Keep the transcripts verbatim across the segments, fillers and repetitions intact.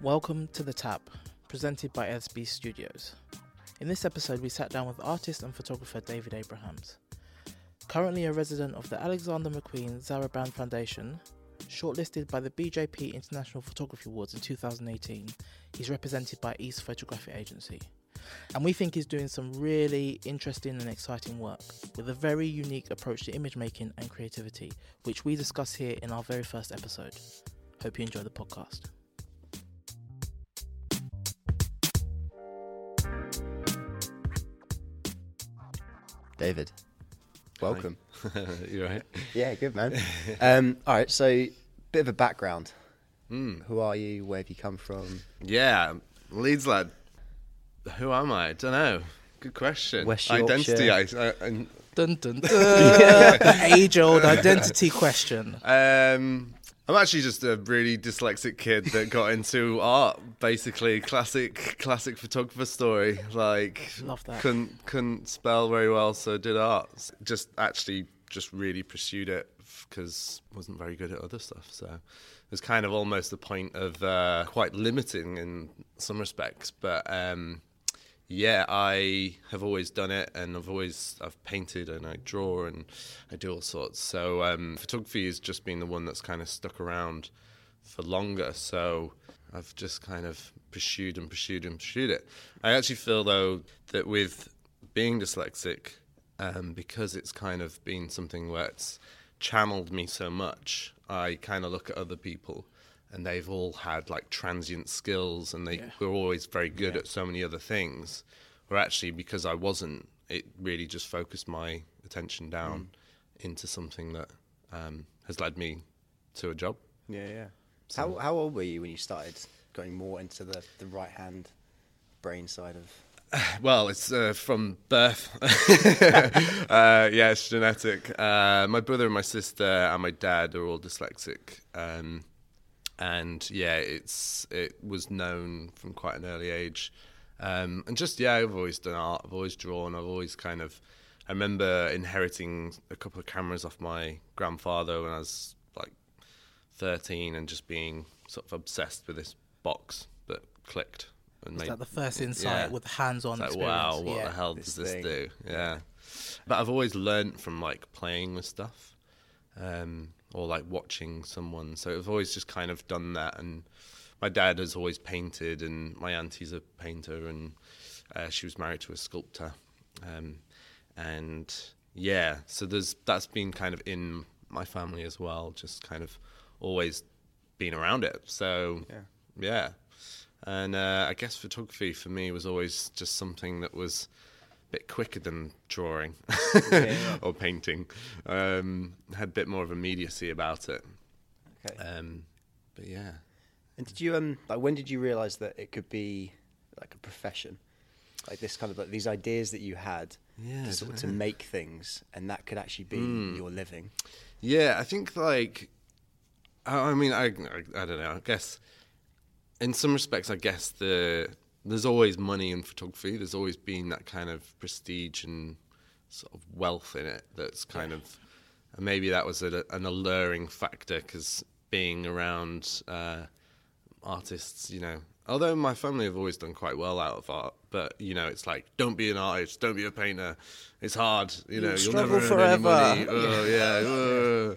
Welcome to The Tap, presented by S B Studios. In this episode, we sat down with artist and photographer David Abrahams. Currently a resident of the Alexander McQueen Sarabande Foundation, shortlisted by the B J P International Photography Awards in two thousand eighteen, he's represented by East Photographic Agency. And we think he's doing some really interesting and exciting work, with a very unique approach to image making and creativity, which we discuss here in our very first episode. Hope you enjoy the podcast. David, welcome. You all right? Yeah, good, man. Um, all right, so bit of a background. Mm. Who are you? Where have you come from? Yeah, Leeds lad. Who am I? I don't know. Good question. West Yorkshire. Identity. I, I, I, dun, dun, dun. The age-old identity question. Um, I'm actually just a really dyslexic kid that got into art, basically. Classic, classic photographer story. Like, love that. Couldn't, couldn't spell very well, so did art. Just actually just really pursued it because wasn't very good at other stuff. So it was kind of almost the point of uh, quite limiting in some respects. But um, yeah, I have always done it, and I've always I've painted and I draw and I do all sorts. So um, photography has just been the one that's kind of stuck around for longer. So I've just kind of pursued and pursued and pursued it. I actually feel though that with being dyslexic, um, because it's kind of been something where it's channeled me so much, I kind of look at other people. And they've all had like transient skills, and they yeah. were always very good yeah. at so many other things. Or actually, because I wasn't, it really just focused my attention down mm. into something that um, has led me to a job. Yeah, yeah. So how how old were you when you started going more into the, the right hand brain side of? Well, it's uh, from birth. uh, yeah, it's genetic. Uh, my brother and my sister and my dad are all dyslexic. Um, And yeah, it's it was known from quite an early age, um, and just yeah, I've always done art, I've always drawn, I've always kind of. I remember inheriting a couple of cameras off my grandfather when I was like thirteen, and just being sort of obsessed with this box that clicked. And was made, that the first insight yeah. with hands-on like, experience? Wow, what yeah, the hell this does this thing. do? Yeah, but I've always learned from like playing with stuff. Um, or like watching someone. So I've always just kind of done that. And my dad has always painted, and my auntie's a painter, and uh, she was married to a sculptor. Um, and yeah, so there's that's been kind of in my family as well, just kind of always being around it. So yeah. yeah. And uh, I guess photography for me was always just something that was bit quicker than drawing yeah. or painting. Um, had a bit more of immediacy about it. Okay. Um, but yeah. And did you um like when did you realise that it could be like a profession? Like this kind of like these ideas that you had yeah, to sort of to make things, and that could actually be mm. your living. Yeah, I think like I, I mean I, I I don't know, I guess in some respects I guess the there's always money in photography. There's always been that kind of prestige and sort of wealth in it that's kind yeah. of... And maybe that was a, an alluring factor because being around uh, artists, you know... Although my family have always done quite well out of art, but, you know, it's like, don't be an artist, don't be a painter. It's hard, you know, you'll, you'll never earn any money. Oh, yeah. Oh.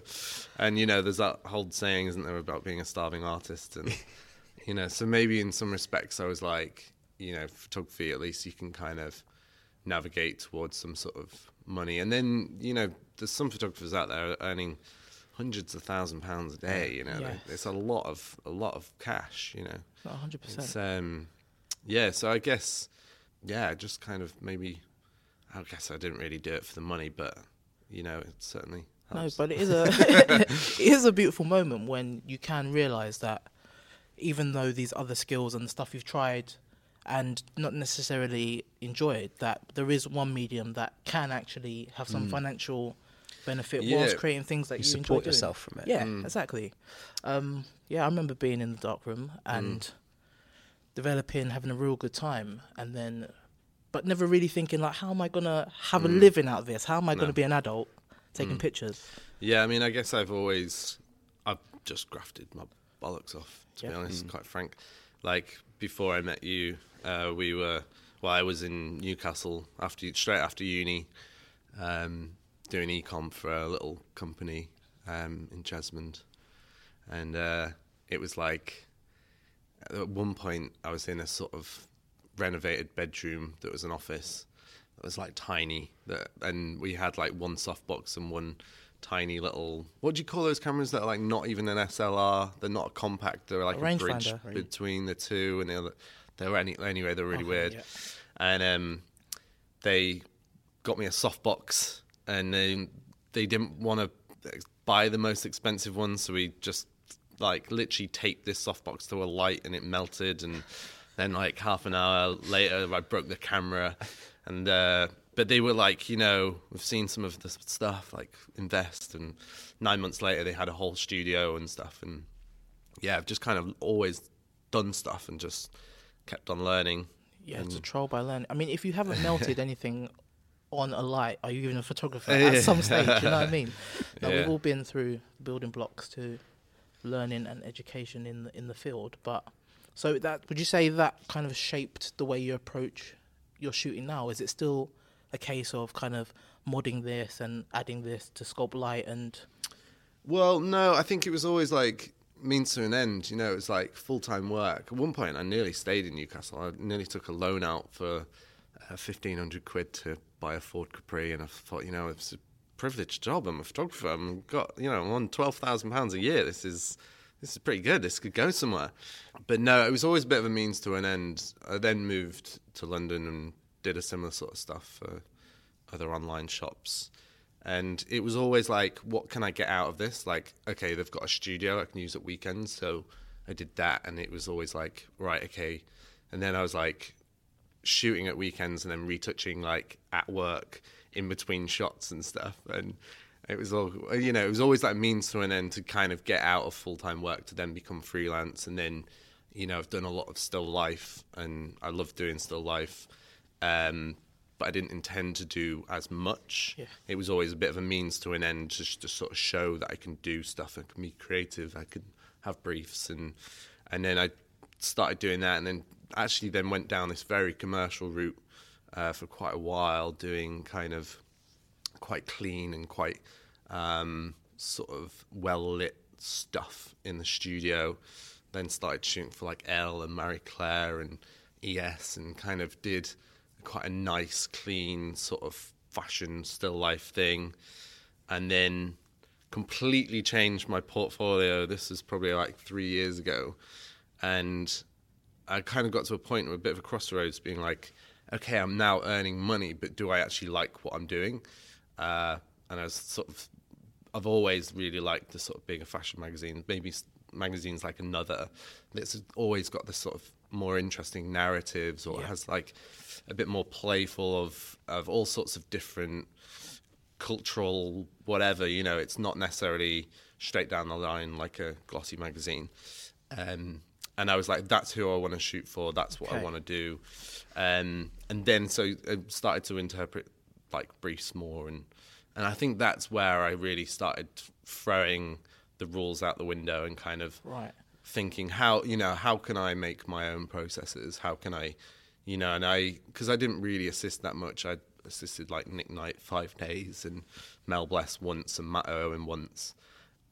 And, you know, there's that whole saying, isn't there, about being a starving artist and... You know, so maybe in some respects I was like, you know, photography, at least you can kind of navigate towards some sort of money. And then, you know, there's some photographers out there earning hundreds of thousands of pounds a day, you know. Yes. It's a lot of a lot of cash, you know. Not one hundred percent. It's, um, yeah, so I guess, yeah, just kind of maybe, I guess I didn't really do it for the money, but, you know, it certainly helps. No, but it is a, it is a beautiful moment when you can realise that even though these other skills and the stuff you've tried and not necessarily enjoyed, that there is one medium that can actually have some mm. financial benefit yeah. whilst creating things that you, you enjoy doing. You support yourself from it. Yeah, mm. exactly. Um, yeah, I remember being in the darkroom and mm. developing, having a real good time, and then, but never really thinking, like, how am I going to have mm. a living out of this? How am I no. going to be an adult taking mm. pictures? Yeah, I mean, I guess I've always, I've just grafted my bollocks off, to yeah. be honest, mm. quite frank. like before I met you, uh, we were, well, I was in Newcastle after straight after uni, um, doing e-com for a little company um, in Jesmond. And uh, it was like, at one point I was in a sort of renovated bedroom that was an office. It was like tiny, that, and we had like one softbox and one tiny little, what do you call those cameras that are like not even an S L R? They're not compact. They're like a, a bridge finder between the two, and they're, they're any, anyway they're really okay, weird. Yeah. And um, they got me a softbox, and they they didn't want to buy the most expensive one, so we just like literally taped this softbox to a light, and it melted. And then like half an hour later, I broke the camera. And uh, but they were like, you know, we've seen some of the stuff, like invest. And nine months later, they had a whole studio and stuff. And yeah, I've just kind of always done stuff and just kept on learning. Yeah, and it's a trial by learning. I mean, if you haven't melted anything on a light, are you even a photographer at some stage? You know what I mean? Like, yeah. We've all been through building blocks to learning and education in the, in the field. But so that, would you say that kind of shaped the way you approach you're shooting now? Is it still a case of kind of modding this and adding this to sculpt light? And well, no, I think it was always like means to an end, you know. It was like full-time work. At one point I nearly stayed in Newcastle. I nearly took a loan out for uh, fifteen hundred quid to buy a Ford Capri, and I thought, you know, it's a privileged job. I'm a photographer. I'm got, you know, I'm on twelve thousand pounds a year. This is This is pretty good. This could go somewhere. But no, it was always a bit of a means to an end. I then moved to London and did a similar sort of stuff for other online shops. And it was always like, what can I get out of this? Like, okay, they've got a studio I can use at weekends. So I did that. And it was always like, right, okay. And then I was like shooting at weekends and then retouching like at work in between shots and stuff. And it was all, you know, it was always like means to an end to kind of get out of full-time work to then become freelance. And then, you know, I've done a lot of still life, and I love doing still life, um, but I didn't intend to do as much. Yeah. It was always a bit of a means to an end just to sort of show that I can do stuff, I can be creative, I can have briefs. And and then I started doing that, and then actually then went down this very commercial route uh, for quite a while, doing kind of quite clean and quite um, sort of well-lit stuff in the studio. Then started shooting for like Elle and Marie Claire and E S, and kind of did quite a nice, clean sort of fashion still life thing. And then completely changed my portfolio. This was probably like three years ago. And I kind of got to a point with a bit of a crossroads, being like, okay, I'm now earning money, but do I actually like what I'm doing? Uh, and I was sort of, I've always really liked the sort of bigger fashion magazines, maybe magazines like Another, that's always got this sort of more interesting narratives, or yeah. has like a bit more playful of, of all sorts of different cultural whatever, you know. It's not necessarily straight down the line like a glossy magazine. Um, and I was like, that's who I want to shoot for, that's what okay. I want to do. Um, and then so I started to interpret like briefs more, and and I think that's where I really started throwing the rules out the window and kind of right. thinking, how, you know, how can I make my own processes? How can I, you know, and I, because I didn't really assist that much. I assisted like Nick Knight five days and Mel Bless once and Matt Owen once.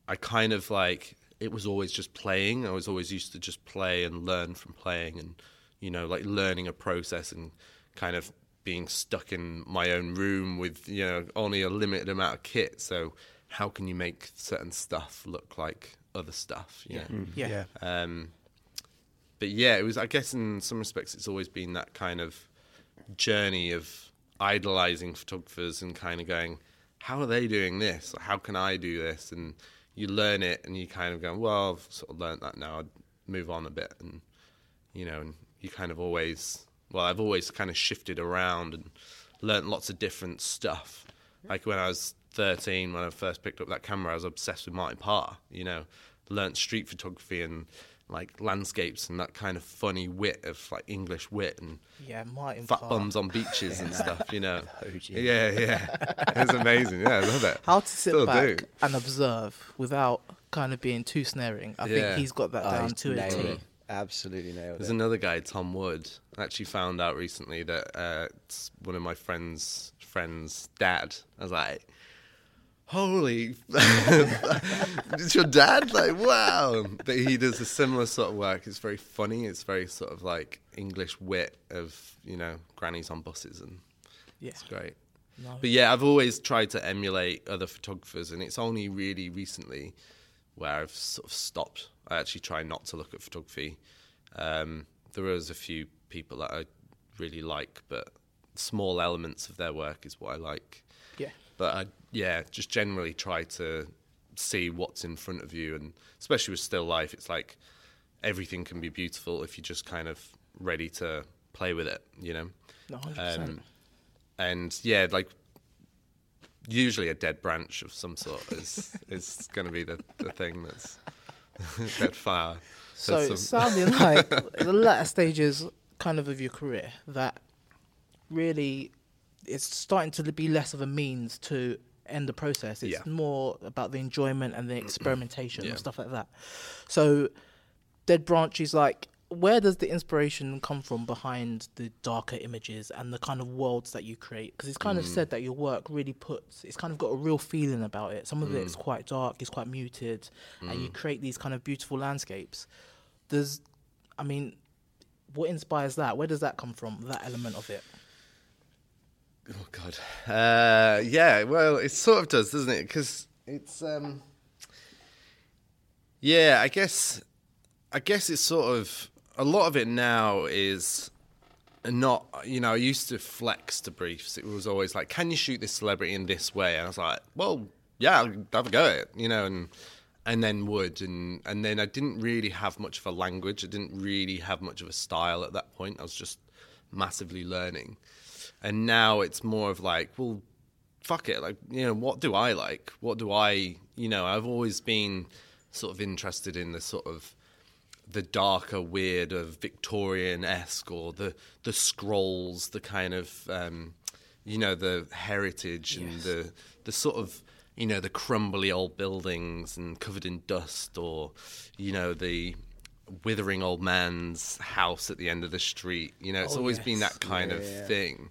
I kind of like, it was always just playing. I was always used to just play and learn from playing, and, you know, like learning a process and kind of being stuck in my own room with, you know, only a limited amount of kit. So how can you make certain stuff look like other stuff? You yeah. know? Mm. Yeah. yeah. Um, but yeah, it was, I guess in some respects, it's always been that kind of journey of idolizing photographers and kind of going, how are they doing this? How can I do this? And you learn it and you kind of go, well, I've sort of learned that now, I'd move on a bit. And, you know, and you kind of always... Well, I've always kind of shifted around and learnt lots of different stuff. Like when I was thirteen, when I first picked up that camera, I was obsessed with Martin Parr, you know, learnt street photography and like landscapes and that kind of funny wit of like English wit and yeah, Martin fat Parr. Bums on beaches yeah, and stuff, you know. Yeah, yeah. It was amazing. Yeah, I love it. How to sit Still back do. and observe without kind of being too snaring. I yeah. think he's got that oh, down to a T. Absolutely nailed it. There's another guy, Tom Wood. I actually found out recently that uh, it's one of my friend's friend's dad. I was like, holy, it's your dad? Like, wow. But he does a similar sort of work. It's very funny. It's very sort of like English wit of, you know, grannies on buses. And yeah. It's great. No. But yeah, I've always tried to emulate other photographers, and it's only really recently where I've sort of stopped. I actually try not to look at photography. Um, there is a few people that I really like, but small elements of their work is what I like. Yeah. But I, yeah, just generally try to see what's in front of you, and especially with still life, it's like everything can be beautiful if you're just kind of ready to play with it, you know? one hundred percent. Um, and yeah, like usually a dead branch of some sort is is going to be the, the thing that's... that fire. So it sounded like the latter stages kind of of your career that really it's starting to be less of a means to end the process. It's yeah. more about the enjoyment and the experimentation yeah. and stuff like that. So dead branch is like, where does the inspiration come from behind the darker images and the kind of worlds that you create? Because it's kind mm. of said that your work really puts, it's kind of got a real feeling about it. Some of mm. it is quite dark, it's quite muted, mm. and you create these kind of beautiful landscapes. There's, I mean, what inspires that? Where does that come from, that element of it? Oh, God. Uh, yeah, well, it sort of does, doesn't it? Because it's, um, yeah, I guess, I guess it's sort of, a lot of it now is not, you know, I used to flex to briefs. It was always like, can you shoot this celebrity in this way? And I was like, well, yeah, I'll have a go at it, you know, and and then would. And, and then I didn't really have much of a language. I didn't really have much of a style at that point. I was just massively learning. And now it's more of like, well, fuck it. Like, you know, what do I like? What do I, you know, I've always been sort of interested in the sort of, the darker, weird of Victorian-esque, or the, the scrolls, the kind of, um, you know, the heritage yes. and the the sort of, you know, the crumbly old buildings and covered in dust, or, you know, the withering old man's house at the end of the street. You know, it's oh, always yes. been that kind yeah, of yeah. thing.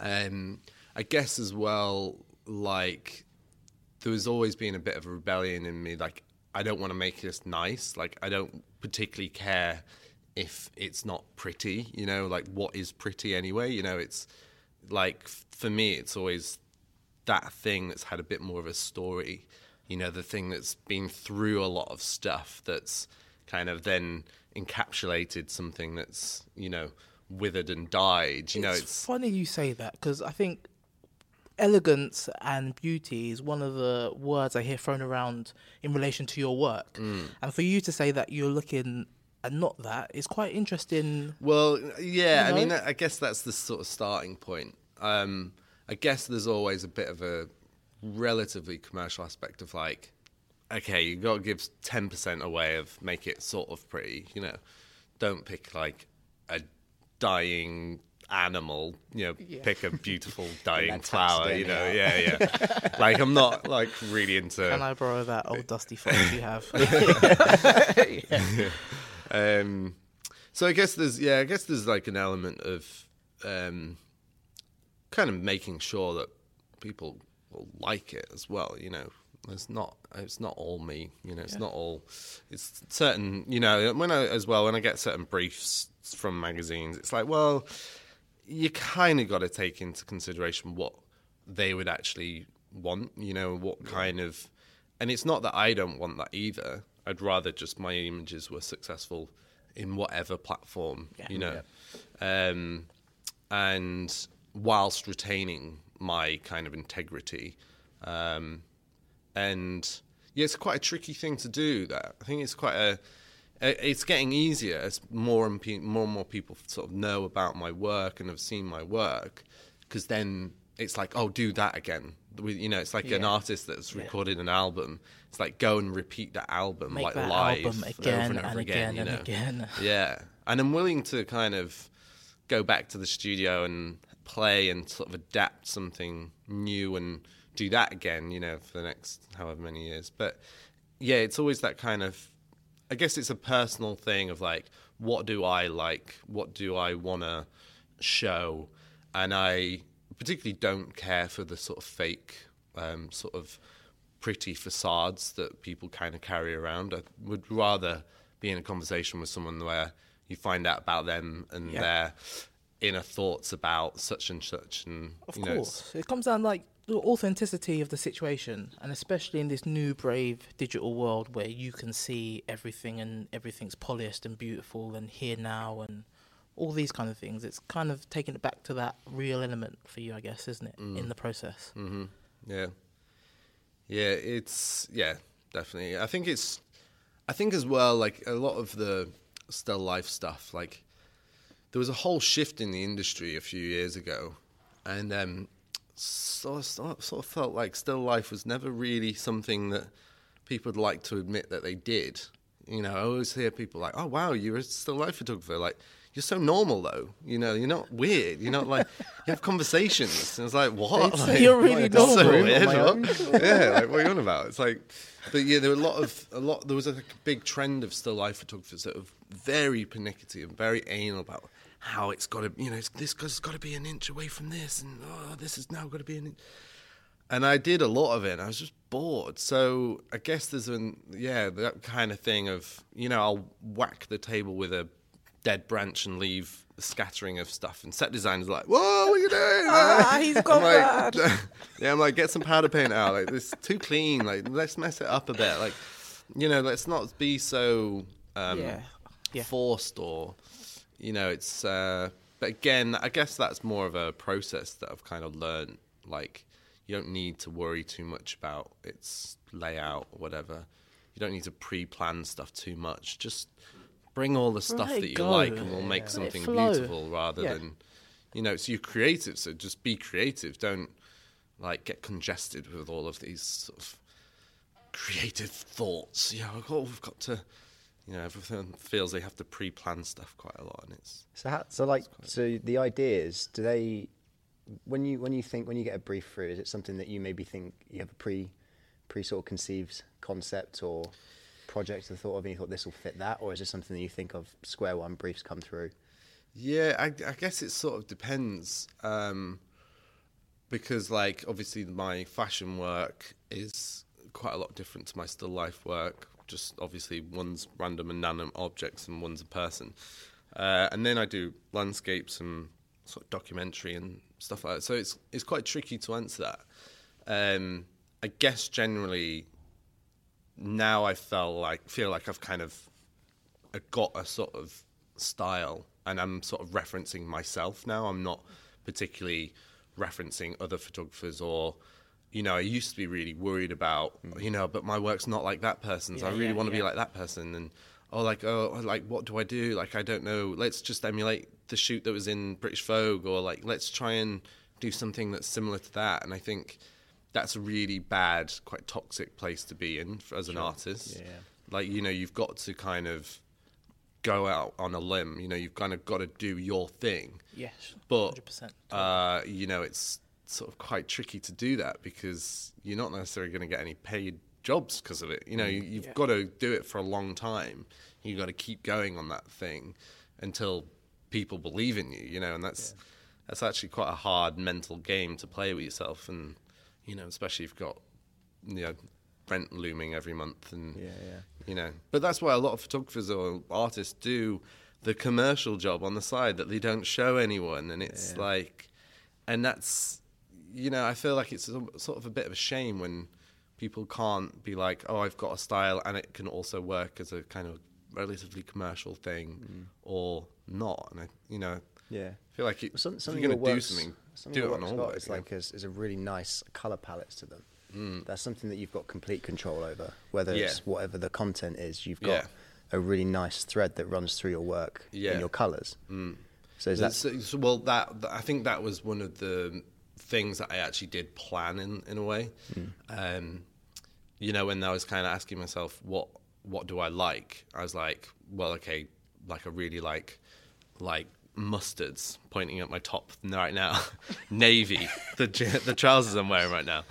Um, I guess as well, like, there was always been a bit of a rebellion in me, like, I don't want to make this nice. Like, I don't particularly care if it's not pretty, you know, like what is pretty anyway? You know, it's like, for me, it's always that thing that's had a bit more of a story, you know, the thing that's been through a lot of stuff that's kind of then encapsulated something that's, you know, withered and died. You know, it's funny you say that, because I think elegance and beauty is one of the words I hear thrown around in relation to your work. Mm. And for you to say that you're looking and not that, it's quite interesting. Well, yeah, you know? I mean, I guess that's the sort of starting point. Um, I guess there's always a bit of a relatively commercial aspect of like, okay, you got to give ten percent away of make it sort of pretty, you know. Don't pick like a dying... animal, you know, yeah. pick a beautiful dying flower, you know, yeah, yeah. yeah. Like, I'm not, like, really into... Can I borrow that old dusty fox you have? yeah. Yeah. Um, so I guess there's, yeah, I guess there's, like, an element of um, kind of making sure that people will like it as well, you know. It's not, it's not all me, you know, it's yeah. not all... It's certain, you know, when I, as well, when I get certain briefs from magazines, it's like, well... you kind of got to take into consideration what they would actually want, you know, what kind of... And it's not that I don't want that either. I'd rather just my images were successful in whatever platform, yeah, you know. Yeah. Um, and whilst retaining my kind of integrity. Um, and, yeah, it's quite a tricky thing to do, that. I think it's quite a... It's getting easier as more and pe- more and more people sort of know about my work and have seen my work, because then it's like, oh, do that again. We, you know, it's like yeah. an artist that's recorded yeah. an album. It's like, go and repeat that album, Make like that live album again over and over and again, again you know? and again. Yeah, and I'm willing to kind of go back to the studio and play and sort of adapt something new and do that again, you know, for the next however many years. But yeah, it's always that kind of I guess it's a personal thing of like, what do I like? What do I want to show? And I particularly don't care for the sort of fake, um, sort of pretty facades that people kind of carry around. I would rather be in a conversation with someone where you find out about them and yeah. their inner thoughts about such and such. And Of you know, course. It comes down like the authenticity of the situation, and especially in this new, brave digital world where you can see everything and everything's polished and beautiful and here now and all these kind of things. It's kind of taking it back to that real element for you, I guess, isn't it, mm. in the process? Mm-hmm. Yeah. Yeah, it's... Yeah, definitely. I think it's... I think as well, like, a lot of the still life stuff, like, there was a whole shift in the industry a few years ago, and... um Sort of, sort of felt like still life was never really something that people would like to admit that they did. You know, I always hear people like, oh, wow, you're a still life photographer. Like, you're so normal, though. You know, you're not weird. You're not like, you have conversations. And it's like, what? Like, you're really like, normal. So weird. What? Yeah, like, what are you on about? It's like, but yeah, there were a lot of, a lot, there was a big trend of still life photographers that were very pernickety and very anal about how it's got to, you know, it's, this has got to be an inch away from this, and oh, this has now got to be an inch. And I did a lot of it, and I was just bored. So I guess there's an, yeah, that kind of thing of, you know, I'll whack the table with a dead branch and leave a scattering of stuff. And set designers are like, whoa, what are you doing? Ah, he's gone bad. Like, yeah, I'm like, get some powder paint out. Like, it's too clean. Like, let's mess it up a bit. Like, you know, let's not be so um, yeah. Yeah. forced or... You know, it's, uh, but again, I guess that's more of a process that I've kind of learned. Like, you don't need to worry too much about its layout or whatever. You don't need to pre-plan stuff too much. Just bring all the stuff right, that you go. like and we'll yeah. make something beautiful rather yeah. than, you know, so you're creative. So just be creative. Don't, like, get congested with all of these sort of creative thoughts. You know, oh, we've got to... You know, everything feels they have to pre-plan stuff quite a lot, and it's so. How, so, like, so the ideas. Do they, when you when you think when you get a brief through, is it something that you maybe think you have a pre, pre sort of conceived concept or project the thought of, and you thought this will fit that, or is it something that you think of square one briefs come through? Yeah, I, I guess it sort of depends, um, because like obviously my fashion work is quite a lot different to my still life work. Just obviously one's random and random objects and one's a person. Uh, and then I do landscapes and sort of documentary and stuff like that. So it's it's quite tricky to answer that. Um, I guess generally now I feel like, feel like I've kind of got a sort of style and I'm sort of referencing myself now. I'm not particularly referencing other photographers or... You know, I used to be really worried about, you know, but my work's not like that person's. Yeah, I really yeah, want to yeah. be like that person. And, oh, like, oh, like, what do I do? Like, I don't know. Let's just emulate the shoot that was in British Vogue, or, like, let's try and do something that's similar to that. And I think that's a really bad, quite toxic place to be in for, as an sure. artist. Yeah. Like, you know, you've got to kind of go out on a limb. You know, you've kind of got to do your thing. Yes, but, one hundred percent. Uh, you know, it's... sort of quite tricky to do that because you're not necessarily going to get any paid jobs because of it. You know, you, you've yeah. got to do it for a long time. You've got to keep going on that thing until people believe in you, you know, and that's yeah. that's actually quite a hard mental game to play with yourself. And, you know, especially if you've got, you know, rent looming every month and, yeah, yeah. you know. But that's why a lot of photographers or artists do the commercial job on the side that they don't show anyone. And it's yeah. like, and that's, you know, I feel like it's a, sort of a bit of a shame when people can't be like, oh, I've got a style and it can also work as a kind of relatively commercial thing mm. or not. And, I, you know, yeah, I feel like it, well, some, if you're going to do something, something do it on all work. It's like yeah. is, is a really nice colour palette to them. Mm. That's something that you've got complete control over, whether yeah. it's whatever the content is. You've got yeah. a really nice thread that runs through your work yeah. and your colours. Mm. So is that... So, so, well, that I think that was one of the... things that I actually did plan in, in a way. Mm. Um, you know, when I was kind of asking myself, what what do I like? I was like, well, okay, like I really like like mustards, pointing at my top right now, navy, the the trousers I'm wearing right now,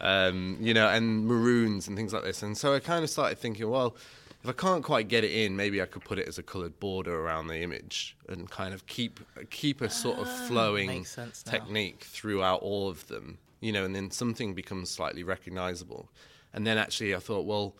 um, you know, and maroons and things like this. And so I kind of started thinking, well, if I can't quite get it in, maybe I could put it as a coloured border around the image and kind of keep keep a sort of flowing technique throughout all of them, you know, and then something becomes slightly recognisable. And then actually I thought, well,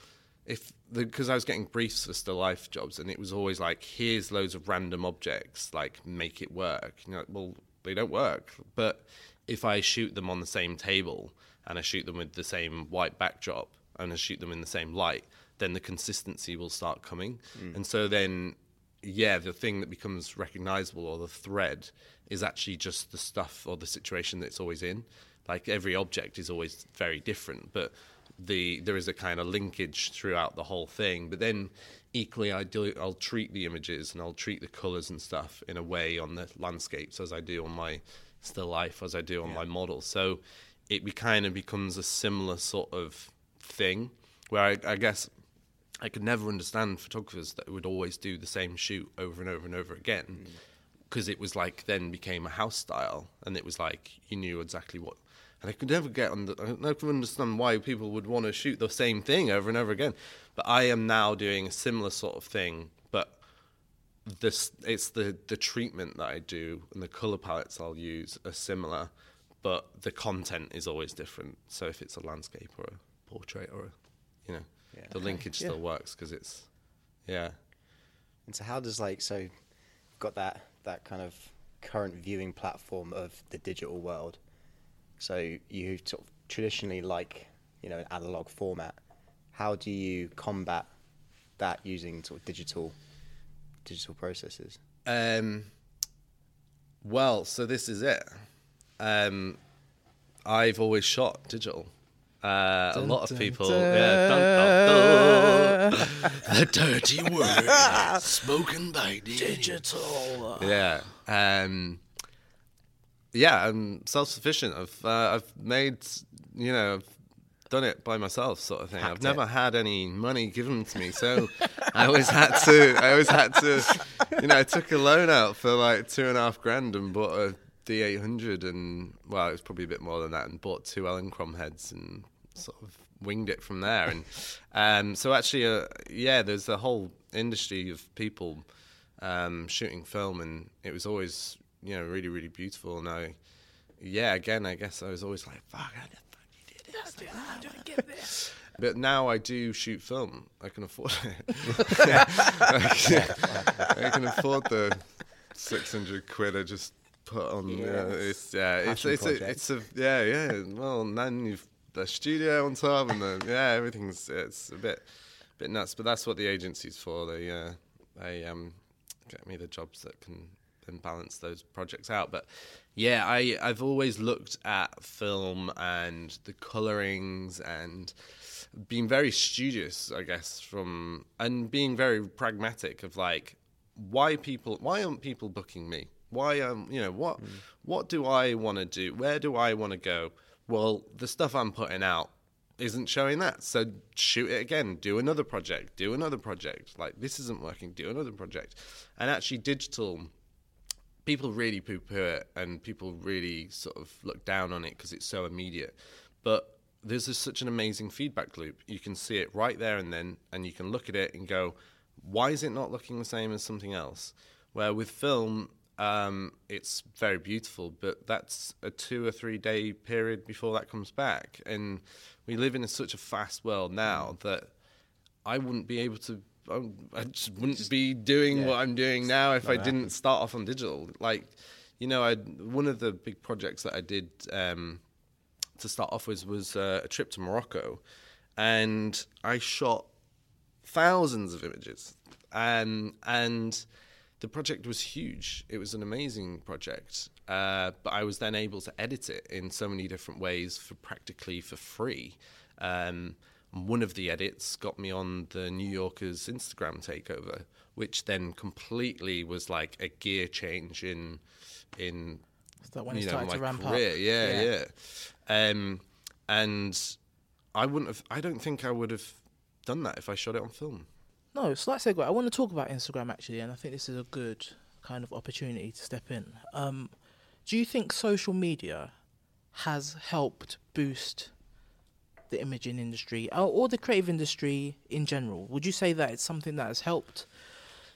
if because I was getting briefs for still life jobs, and it was always like, here's loads of random objects, like, make it work. You know, like, well, they don't work. But if I shoot them on the same table and I shoot them with the same white backdrop and I shoot them in the same light, then the consistency will start coming. Mm. And so then, yeah, the thing that becomes recognisable, or the thread, is actually just the stuff or the situation that it's always in. Like, every object is always very different, but the there is a kind of linkage throughout the whole thing. But then equally, I do, I'll treat the images and I'll treat the colours and stuff in a way on the landscapes as I do on my still life, as I do on yeah. my model. So it be, kind of becomes a similar sort of thing where I, I guess I could never understand photographers that would always do the same shoot over and over and over again, because mm. it was like, then became a house style, and it was like you knew exactly what. And I could never get on the, I could understand why people would want to shoot the same thing over and over again. But I am now doing a similar sort of thing, but this it's the, the treatment that I do and the colour palettes I'll use are similar, but the content is always different. So if it's a landscape or a portrait or, a, you know, yeah. the okay. linkage yeah. still works because it's, yeah. And so how does, like, so you've got that that kind of current viewing platform of the digital world. So you sort of traditionally like, you know, an analog format. How do you combat that using sort of digital, digital processes? Um, well, so this is it. Um, I've always shot digital. Uh, dun, a lot of people, dun, dun. yeah, dun, dun, dun. The dirty word spoken by digital. Yeah. Um, Yeah, I'm self-sufficient. I've uh, I've made, you know, I've done it by myself, sort of thing. Hacked I've never it. had any money given to me, so I always had to. I always had to. You know, I took a loan out for like two and a half grand and bought a D eight hundred, and well, it was probably a bit more than that, and bought two Elinchrom heads and sort of winged it from there. And um, so actually, uh, yeah, there's a whole industry of people um, shooting film, and it was always, you know, really, really beautiful. And I, yeah, again, I guess I was always like, fuck, I did fucking did this, dude. I don't get this. But now I do shoot film. I can afford it. I can afford the six hundred quid I just put on. Yes. Uh, it's, yeah, it's, it's, a, it's a, yeah, yeah. Well, and then you've the studio on top and the, yeah, everything's, it's a bit, bit nuts. But that's what the agency's for. They, uh, they um, get me the jobs that can, and balance those projects out. But yeah, I, I've always looked at film and the colorings and being very studious, I guess, from and being very pragmatic of like, why people why aren't people booking me? Why um you know, what mm. what do I want to do? Where do I want to go? Well, the stuff I'm putting out isn't showing that. So shoot it again, do another project, do another project. Like, this isn't working, do another project. And actually digital, people really poo-poo it and people really sort of look down on it because it's so immediate. But there's just such an amazing feedback loop. You can see it right there and then, and you can look at it and go, why is it not looking the same as something else? Where with film, um, it's very beautiful, but that's a two or three day period before that comes back. And we live in a, such a fast world now that I wouldn't be able to I just wouldn't just, be doing yeah, what I'm doing now if I didn't happens. start off on digital. Like, you know, I one of the big projects that I did um, to start off with was uh, a trip to Morocco, and I shot thousands of images, um, and the project was huge. It was an amazing project, uh, but I was then able to edit it in so many different ways for practically for free. Um, One of the edits got me on the New Yorker's Instagram takeover, which then completely was like a gear change in, in was that when you know, my to ramp career. Up? Yeah, yeah. yeah. Um, and I wouldn't have. I don't think I would have done that if I shot it on film. No, slight segue. I want to talk about Instagram actually, and I think this is a good kind of opportunity to step in. Um, do you think social media has helped boost the imaging industry or, or the creative industry in general? Would you say that it's something that has helped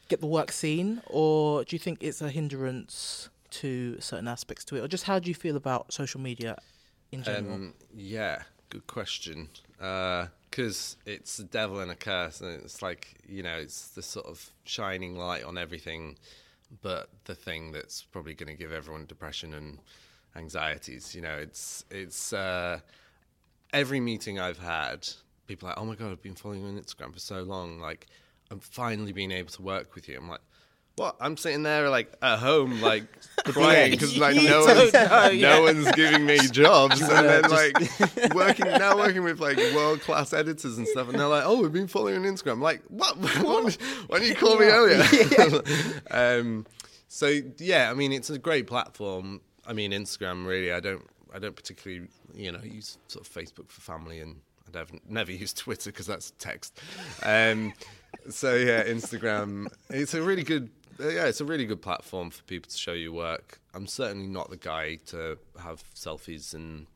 get the work seen, or do you think it's a hindrance to certain aspects to it, or just how do you feel about social media in general? Um, yeah, good question. Because uh, it's the devil and a curse, and it's like, you know, it's the sort of shining light on everything, but the thing that's probably going to give everyone depression and anxieties. You know, it's it's uh, every meeting I've had, people are like, oh my God, I've been following you on Instagram for so long, like, I'm finally being able to work with you. I'm like, what? I'm sitting there like at home, like crying because like no one's, know, yeah. no one's giving me jobs, and then like working now, working with like world class editors and stuff, and they're like, oh, we've been following on Instagram. I'm like, what? Why didn't you call me earlier? Yeah. um, so yeah, I mean, it's a great platform. I mean, Instagram really. I don't, I don't particularly, you know, use sort of Facebook for family, and I never use Twitter because that's text. Um, so yeah, Instagram. It's a really good. Yeah, it's a really good platform for people to show your work. I'm certainly not the guy to have selfies and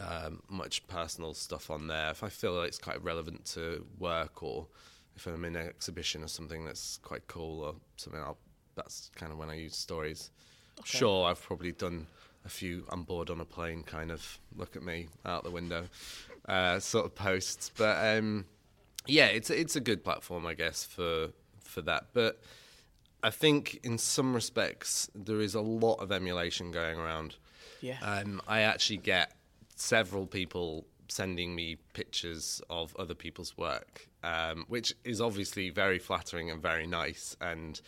um, much personal stuff on there. If I feel like it's quite relevant to work, or if I'm in an exhibition or something that's quite cool or something, I'll, that's kind of when I use stories. Okay. Sure, I've probably done a few I'm bored on a plane kind of look at me out the window uh, sort of posts. But um, yeah, it's it's a good platform, I guess, for for that. But I think in some respects there is a lot of emulation going around. Yeah. Um, I actually get several people sending me pictures of other people's work, um, which is obviously very flattering and very nice, and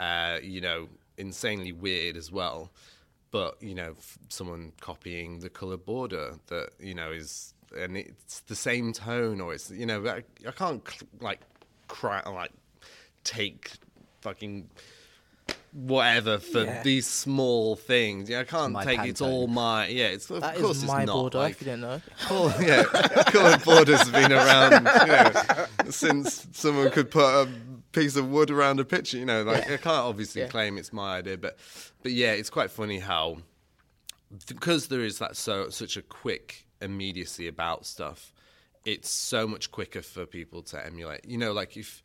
uh, you know, insanely weird as well. But you know, f- someone copying the colour border that you know is, and it's the same tone, or it's you know, I, I can't like cry like take. fucking whatever for yeah. these small things. Yeah, I can't my take it's all my yeah, it's of that course is my it's not border, like, if you don't know. Cool, yeah. Coloured borders have been around, you know, since someone could put a piece of wood around a picture, you know, like yeah. I can't obviously yeah. claim it's my idea, but but yeah, it's quite funny how because there is that so such a quick immediacy about stuff, it's so much quicker for people to emulate. You know, like if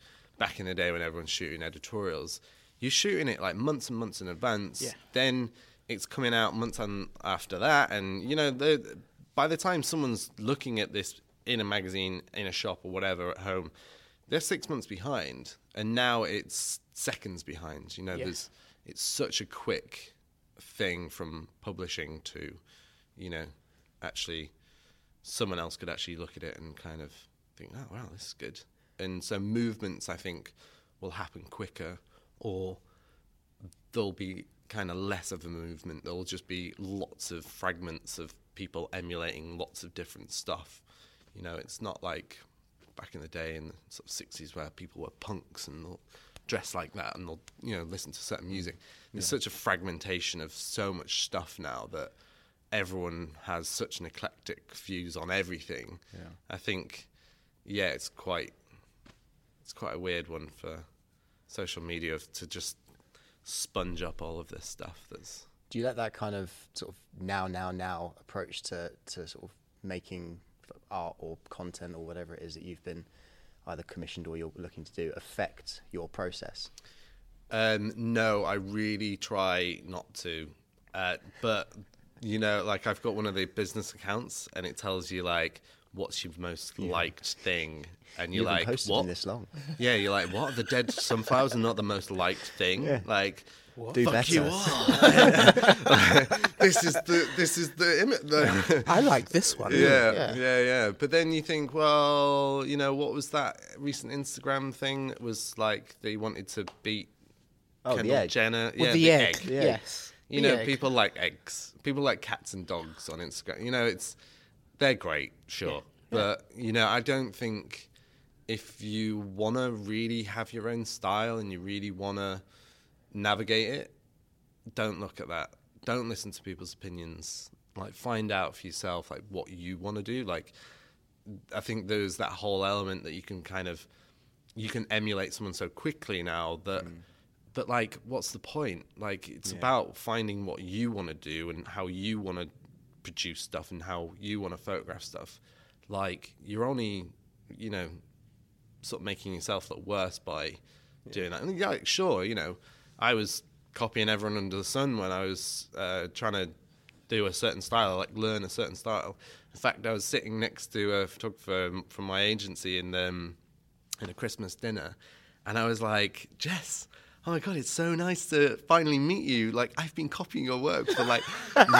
back in the day when everyone's shooting editorials, you're shooting it like months and months in advance. Yeah. Then it's coming out months on after that, and you know, the, by the time someone's looking at this in a magazine, in a shop, or whatever at home, they're six months behind, and now it's seconds behind. You know, yeah. there's it's such a quick thing from publishing to, you know, actually someone else could actually look at it and kind of think, oh wow, this is good. And so movements, I think, will happen quicker, or there'll be kind of less of a movement. There'll just be lots of fragments of people emulating lots of different stuff. You know, it's not like back in the day in the sort of sixties where people were punks and they'll dress like that and they'll, you know, listen to certain music. There's yeah. such a fragmentation of so much stuff now that everyone has such an eclectic views on everything. Yeah. I think, yeah, it's quite... It's quite a weird one for social media to just sponge up all of this stuff. That's. Do you like that kind of sort of now, now, now approach to, to sort of making art or content or whatever it is that you've been either commissioned or you're looking to do affect your process? Um, no, I really try not to. Uh, but, you know, like I've got one of the business accounts and it tells you like, what's your most yeah. liked thing? And you're You've like, been what? This long. Yeah, you're like, what? The dead sunflowers are not the most liked thing. Yeah. Like, what? Do fuck better. You are. this is the this is the image. The... I like this one. Yeah, yeah, yeah, yeah. But then you think, well, you know, what was that recent Instagram thing that was like they wanted to beat oh, Kendall Jenner? Yeah, well, the, the egg. egg. Yeah. Yes. You the know, egg. People like eggs. People like cats and dogs on Instagram. You know, it's. They're great, sure. Yeah. But, you know, I don't think if you want to really have your own style and you really want to navigate it, don't look at that. Don't listen to people's opinions. Like, find out for yourself, like, what you want to do. Like, I think there's that whole element that you can kind of, you can emulate someone so quickly now that, mm. but, like, what's the point? Like, it's yeah. about finding what you want to do and how you want to produce stuff and how you want to photograph stuff. like, you're only, you know, sort of making yourself look worse by yeah. doing that. And yeah, like, sure, you know, I was copying everyone under the sun when I was uh, trying to do a certain style, like learn a certain style. In fact, I was sitting next to a photographer from my agency in um, in a Christmas dinner, and I was like, Jess, oh my God, it's so nice to finally meet you. Like, I've been copying your work for like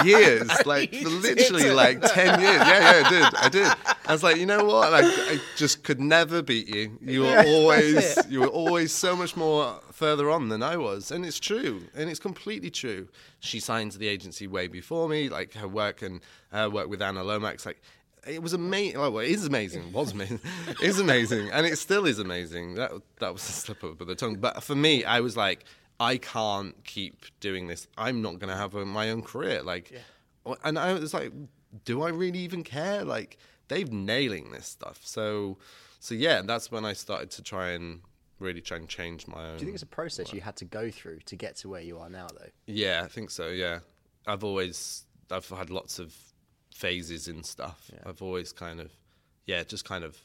years, like for literally like ten years. Yeah, yeah, I did. I did. I was like, you know what? I, I just could never beat you. You were always, you were always so much more further on than I was. And it's true. And it's completely true. She signed to the agency way before me, like her work and her work with Anna Lomax, like, it was amazing. Well, it is amazing. It was amazing. It is amazing. And it still is amazing. That that was a slip up of the tongue. But for me, I was like, I can't keep doing this. I'm not going to have a, my own career. Like, yeah. And I was like, do I really even care? Like, they've nailing this stuff. So, so yeah, that's when I started to try and really try and change my own. Do you think it's a process work. You had to go through to get to where you are now, though? Yeah, I think so, yeah. I've always, I've had lots of phases in stuff. Yeah. I've always kind of, yeah, just kind of,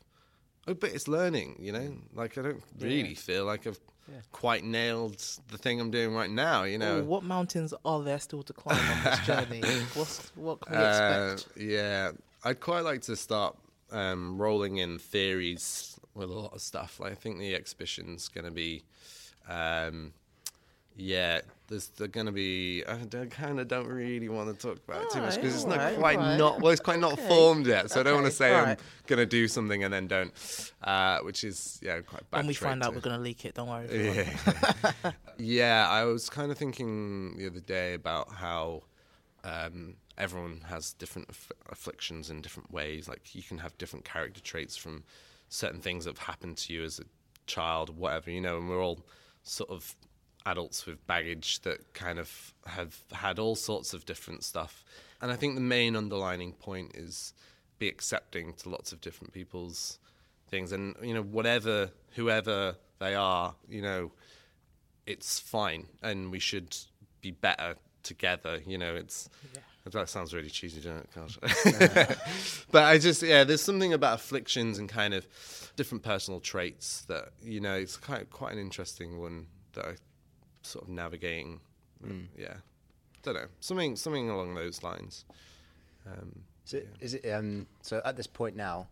oh, but it's learning, you know? Like, I don't really yeah. feel like I've yeah. quite nailed the thing I'm doing right now, you know? Ooh, what mountains are there still to climb on this journey? What's, what can we uh, expect? Yeah, I'd quite like to start um, rolling in theories with a lot of stuff. Like, I think the exhibition's going to be, um, yeah... There's going to be. I, I kind of don't really want to talk about it too much because it's not right, quite right. not. Well, it's quite not okay. formed yet, so okay. I don't want to say right. I'm going to do something and then don't, uh, which is yeah quite bad. When we find out, to. We're going to leak it. Don't worry. Yeah. yeah, I was kind of thinking the other day about how um, everyone has different aff- afflictions in different ways. Like you can have different character traits from certain things that have happened to you as a child, whatever, you know. And we're all sort of adults with baggage that kind of have had all sorts of different stuff. And I think the main underlining point is be accepting to lots of different people's things. And, you know, whatever, whoever they are, you know, it's fine. And we should be better together. You know, it's... Yeah. That sounds really cheesy, doesn't it? Gosh. But I just, yeah, there's something about afflictions and kind of different personal traits that, you know, it's quite, quite an interesting one that I... sort of navigating mm. yeah don't know something something along those lines um so yeah. Is it um so at this point now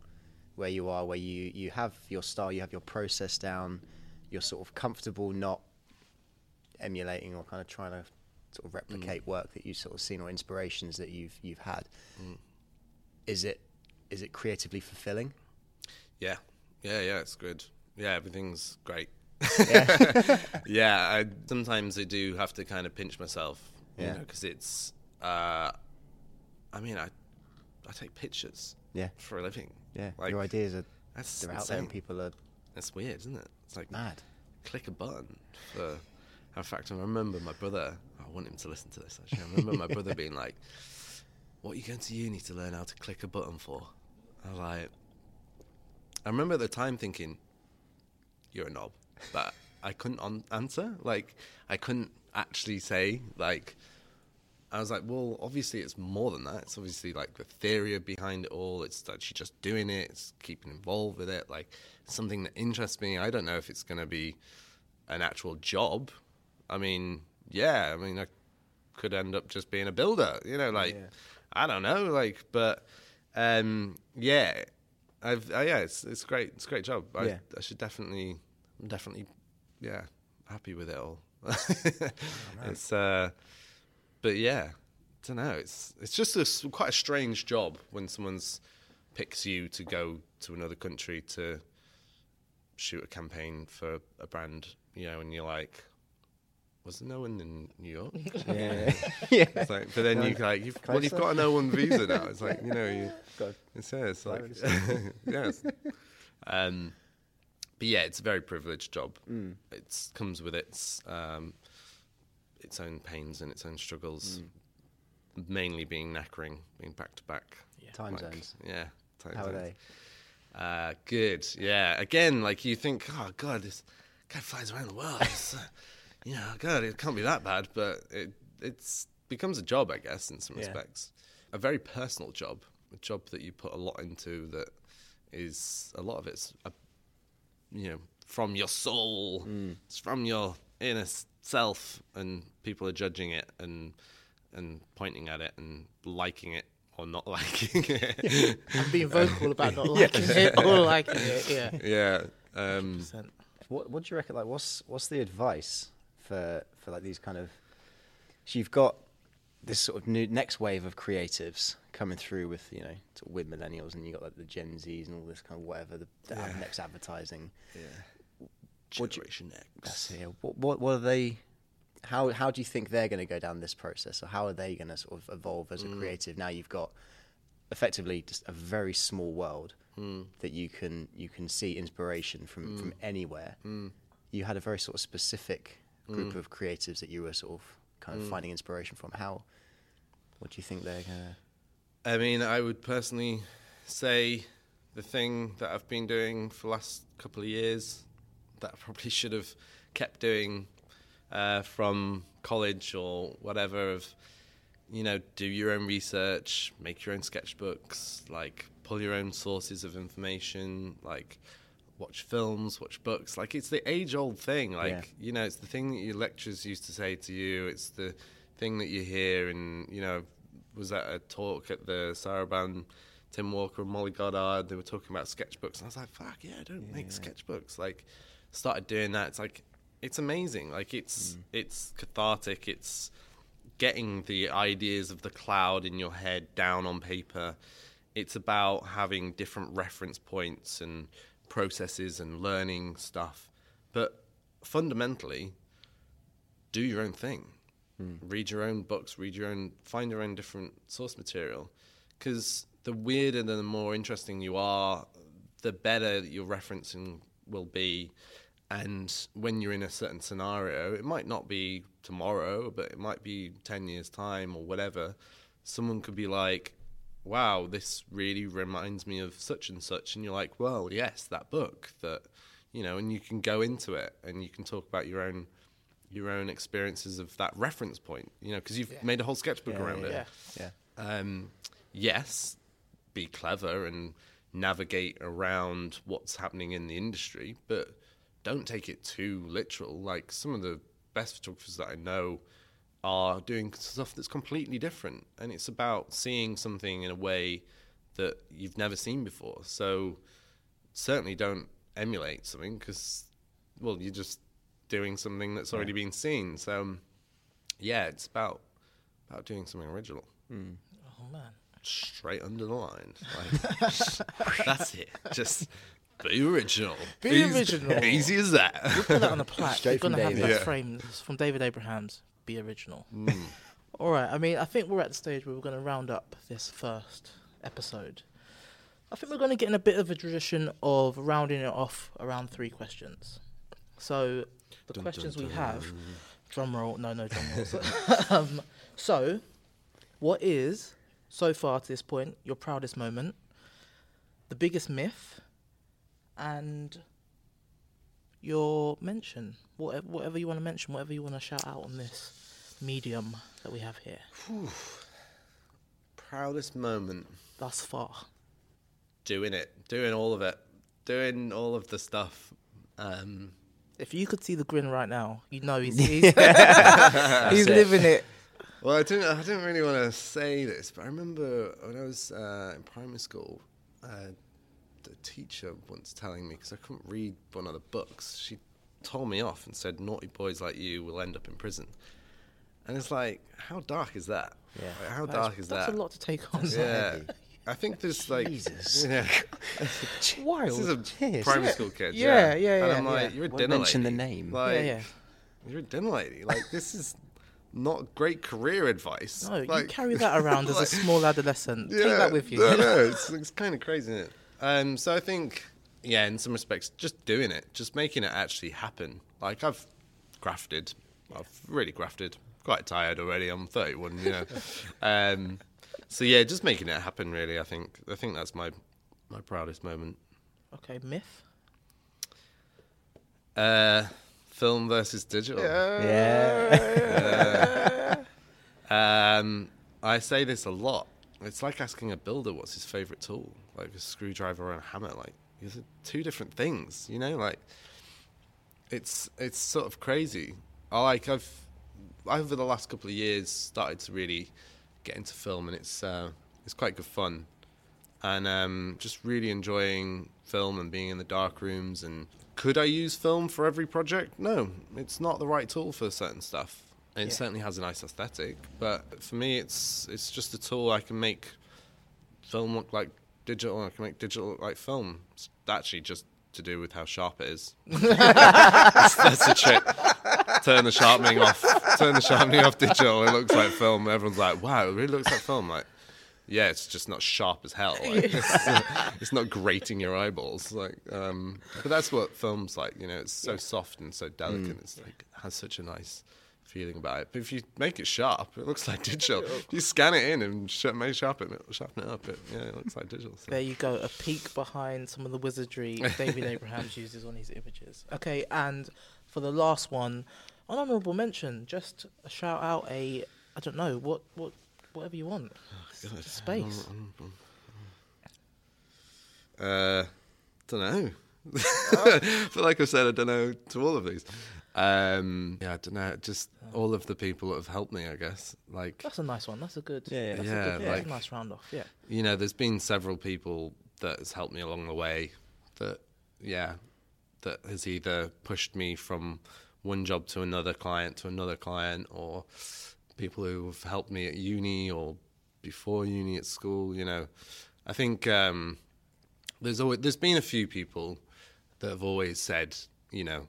where you are, where you you have your style, you have your process down, you're sort of comfortable not emulating or kind of trying to sort of replicate mm. work that you've sort of seen or inspirations that you've you've had, mm. is it is it creatively fulfilling? Yeah yeah yeah it's good. Yeah, everything's great. Yeah, yeah. I, sometimes I do have to kind of pinch myself, you yeah. know, because it's. Uh, I mean, I, I take pictures. Yeah. For a living. Yeah. Like, your ideas are. That's they're out there, and people are. That's weird, isn't it? It's like mad. Click a button. For, in fact, I remember my brother. I want him to listen to this. Actually, I remember my brother being like, "What are you going to uni to learn how to click a button for?" I was like, I remember at the time thinking, "You're a knob." But I couldn't on- answer. Like, I couldn't actually say, like, I was like, well, obviously it's more than that. It's obviously, like, the theory behind it all. It's actually just doing it. It's keeping involved with it. Like, something that interests me. I don't know if it's going to be an actual job. I mean, yeah. I mean, I could end up just being a builder. You know, like, yeah. I don't know. Like, but, um, yeah. I've uh, yeah, it's it's great. It's a great job. I, yeah. I should definitely... I'm definitely, yeah, happy with it all. Oh, right. It's, uh, but yeah, I don't know. It's it's just a, quite a strange job when someone's picks you to go to another country to shoot a campaign for a brand, you know, and you're like, was there no one in New York? Yeah, yeah. It's like, but then no, you like, you've, well, you've got an O one visa now. It's like, you know, you, it's, yeah, it's like, yeah. It's, um. But yeah, it's a very privileged job. Mm. It comes with its um, its own pains and its own struggles, mm. mainly being knackering, being back-to-back. Yeah. Time like, zones. Yeah. Time How zones. Are they? Uh, good, yeah. Again, like you think, oh, God, this guy flies around the world. uh, you know, God, it can't be that bad. But it it's becomes a job, I guess, in some yeah. respects. A very personal job, a job that you put a lot into that is a lot of it's, a, you know, from your soul. Mm. It's from your inner self, and people are judging it and and pointing at it and liking it or not liking it. Yeah. And being vocal about not liking yeah. it or liking it. Yeah. Yeah. Um, what What do you reckon? Like, what's what's the advice for for like these kind of? So you've got this sort of new next wave of creatives coming through with, you know, sort of with millennials, and you got like the Gen Zs and all this kind of whatever, the, the yeah. next advertising. Yeah. Generation you, X. That's it. Yeah. What, what, what are they, how how do you think they're going to go down this process? Or how are they going to sort of evolve as a mm. creative? Now you've got effectively just a very small world mm. that you can you can see inspiration from, mm. from anywhere. Mm. You had a very sort of specific group mm. of creatives that you were sort of kind of mm. finding inspiration from. How, what do you think they're gonna... I mean, I would personally say the thing that I've been doing for the last couple of years that I probably should have kept doing uh, from college or whatever, of, you know, do your own research, make your own sketchbooks, like pull your own sources of information, like watch films, watch books. Like, it's the age-old thing. Like, yeah. you know, it's the thing that your lecturers used to say to you. It's the thing that you hear. And, you know, was at a talk at the Sarabande, Tim Walker and Molly Goddard. They were talking about sketchbooks. And I was like, fuck, yeah, I don't yeah. make sketchbooks. Like, started doing that. It's like, it's amazing. Like, it's mm. it's cathartic. It's getting the ideas of the cloud in your head down on paper. It's about having different reference points and processes and learning stuff, but fundamentally do your own thing. mm. Read your own books, read your own find your own different source material, because the weirder and the more interesting you are, the better your referencing will be. And when you're in a certain scenario, it might not be tomorrow, but it might be ten years time or whatever. Someone could be like, wow, this really reminds me of such and such. And you're like, well, yes, that book that, you know, and you can go into it and you can talk about your own your own experiences of that reference point, you know, because you've yeah. made a whole sketchbook yeah, around yeah, it. Yeah. yeah. Um, yes, be clever and navigate around what's happening in the industry, but don't take it too literal. Like, some of the best photographers that I know are doing stuff that's completely different, and it's about seeing something in a way that you've never seen before. So certainly don't emulate something, because, well, you're just doing something that's already yeah. been seen. So yeah, it's about about doing something original. Mm. Oh man, straight under the line. Like, that's it. Just be original. Be easy, original. Easy as that. We'll put that on a plaque. Straight You're from gonna David. Have that yeah. frame from David Abrahams. Be original. Mm. All right. I mean, I think we're at the stage where we're going to round up this first episode. I think we're going to get in a bit of a tradition of rounding it off around three questions. So the dun, questions dun, dun. we have, drum roll, no, no drum roll. So, um, so, what is, so far to this point, your proudest moment, the biggest myth, and your mention, whatever, whatever you want to mention, whatever you want to shout out on this medium that we have here. Whew. Proudest moment thus far. Doing it, doing all of it, doing all of the stuff. Um, if you could see the grin right now, you know he's he's, he's living it. Well, I didn't, I didn't really want to say this, but I remember when I was uh, in primary school. Uh, The teacher once telling me, because I couldn't read one of the books, she told me off and said, naughty boys like you will end up in prison. And it's like, how dark is that? Yeah. Like, how that dark is, is that's that? That's a lot to take on. Yeah. I think there's like... Jesus. You know, wild. This is a Jeez. primary yeah. school kid. Yeah, yeah, yeah. yeah and I'm yeah. like, you're a Won't dinner mention lady. Mention the name. Like, yeah, yeah. You're a dinner lady. Like, this is... not great career advice. No, like, you carry that around like, as a small adolescent. Yeah, take that with you. No, no, it's, it's kind of crazy, isn't it? Um, so I think, yeah, in some respects, just doing it, just making it actually happen. Like, I've grafted. I've really grafted. Quite tired already. I'm thirty-one, you know. um, so, yeah, just making it happen, really, I think. I think that's my my proudest moment. Okay, myth? Uh, film versus digital. Yeah. yeah. uh, um, I say this a lot. It's like asking a builder what's his favourite tool, like a screwdriver or a hammer. Like, these are two different things, you know. Like, it's it's sort of crazy. Like, I've over the last couple of years started to really get into film, and it's uh, it's quite good fun, and um, just really enjoying film and being in the dark rooms. And could I use film for every project? No, it's not the right tool for certain stuff. It yeah. certainly has a nice aesthetic, but for me, it's it's just a tool. I can make film look like digital, I can make digital look like film. It's actually just to do with how sharp it is. that's, that's the trick. Turn the sharpening off. Turn the sharpening off digital. It looks like film. Everyone's like, "Wow, it really looks like film." Like, yeah, it's just not sharp as hell. Like, it's, it's not grating your eyeballs. Like, um, but that's what film's like. You know, it's so yeah. soft and so delicate. Mm. It's like it has such a nice feeling about it. But if you make it sharp, it looks like digital. If you scan it in and sh- make sharpen it, sharpen it up, it yeah, it looks like digital. So. There you go, a peek behind some of the wizardry David Abrahams uses on his images. Okay, and for the last one, an honourable mention, just a shout out, a I don't know what what whatever you want. Oh, God. Space. Uh, don't know. Oh. But like I said, I don't know to all of these. Um, yeah, I don't know. Just all of the people that have helped me, I guess. Like, that's a nice one. That's a good. Yeah, yeah. That's, yeah, a, good, yeah, like, that's a nice round off. Yeah. You know, there's been several people that has helped me along the way. That, yeah, that has either pushed me from one job to another client to another client, or people who have helped me at uni or before uni at school. You know, I think um, there's always there's been a few people that have always said, you know,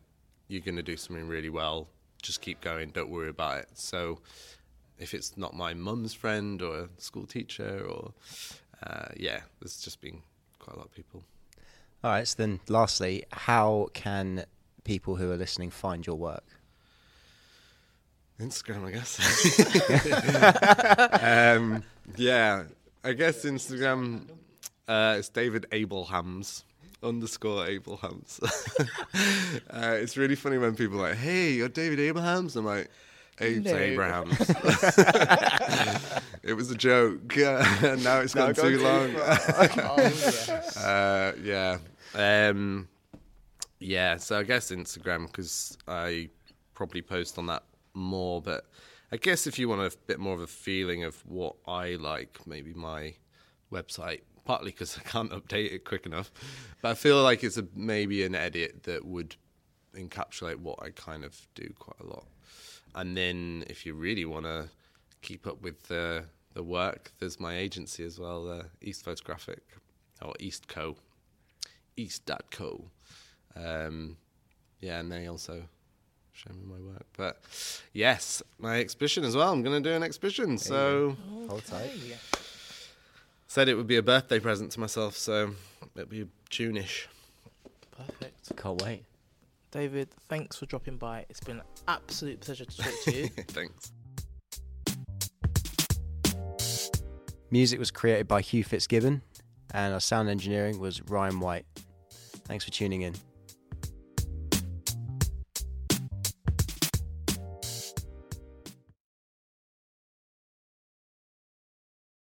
you're going to do something really well, just keep going, don't worry about it. So if it's not my mum's friend or a school teacher or, uh, yeah, there's just been quite a lot of people. All right, so then lastly, how can people who are listening find your work? Instagram, I guess. um, yeah, I guess Instagram, uh, it's David Abrahams. Underscore Abrahams. uh, it's really funny when people are like, "Hey, you're David Abrahams." I'm like, "Abe's no. Abrahams." It was a joke. Uh, now it's now gone, gone too, too long. oh, yes. uh, yeah, um, yeah. So I guess Instagram, because I probably post on that more. But I guess if you want a bit more of a feeling of what I like, maybe my website. Partly because I can't update it quick enough. But I feel like it's a, maybe an edit that would encapsulate what I kind of do quite a lot. And then if you really want to keep up with the, the work, there's my agency as well, uh, East Photographic, or East dot co. East dot co. Um, yeah, and they also show me my work. But yes, my exhibition as well. I'm going to do an exhibition, so... Okay. Hold tight. Said it would be a birthday present to myself, so it'll be June-ish. Perfect. Can't wait. David, thanks for dropping by. It's been an absolute pleasure to talk to you. Thanks. Music was created by Hugh Fitzgibbon, and our sound engineering was Ryan White. Thanks for tuning in.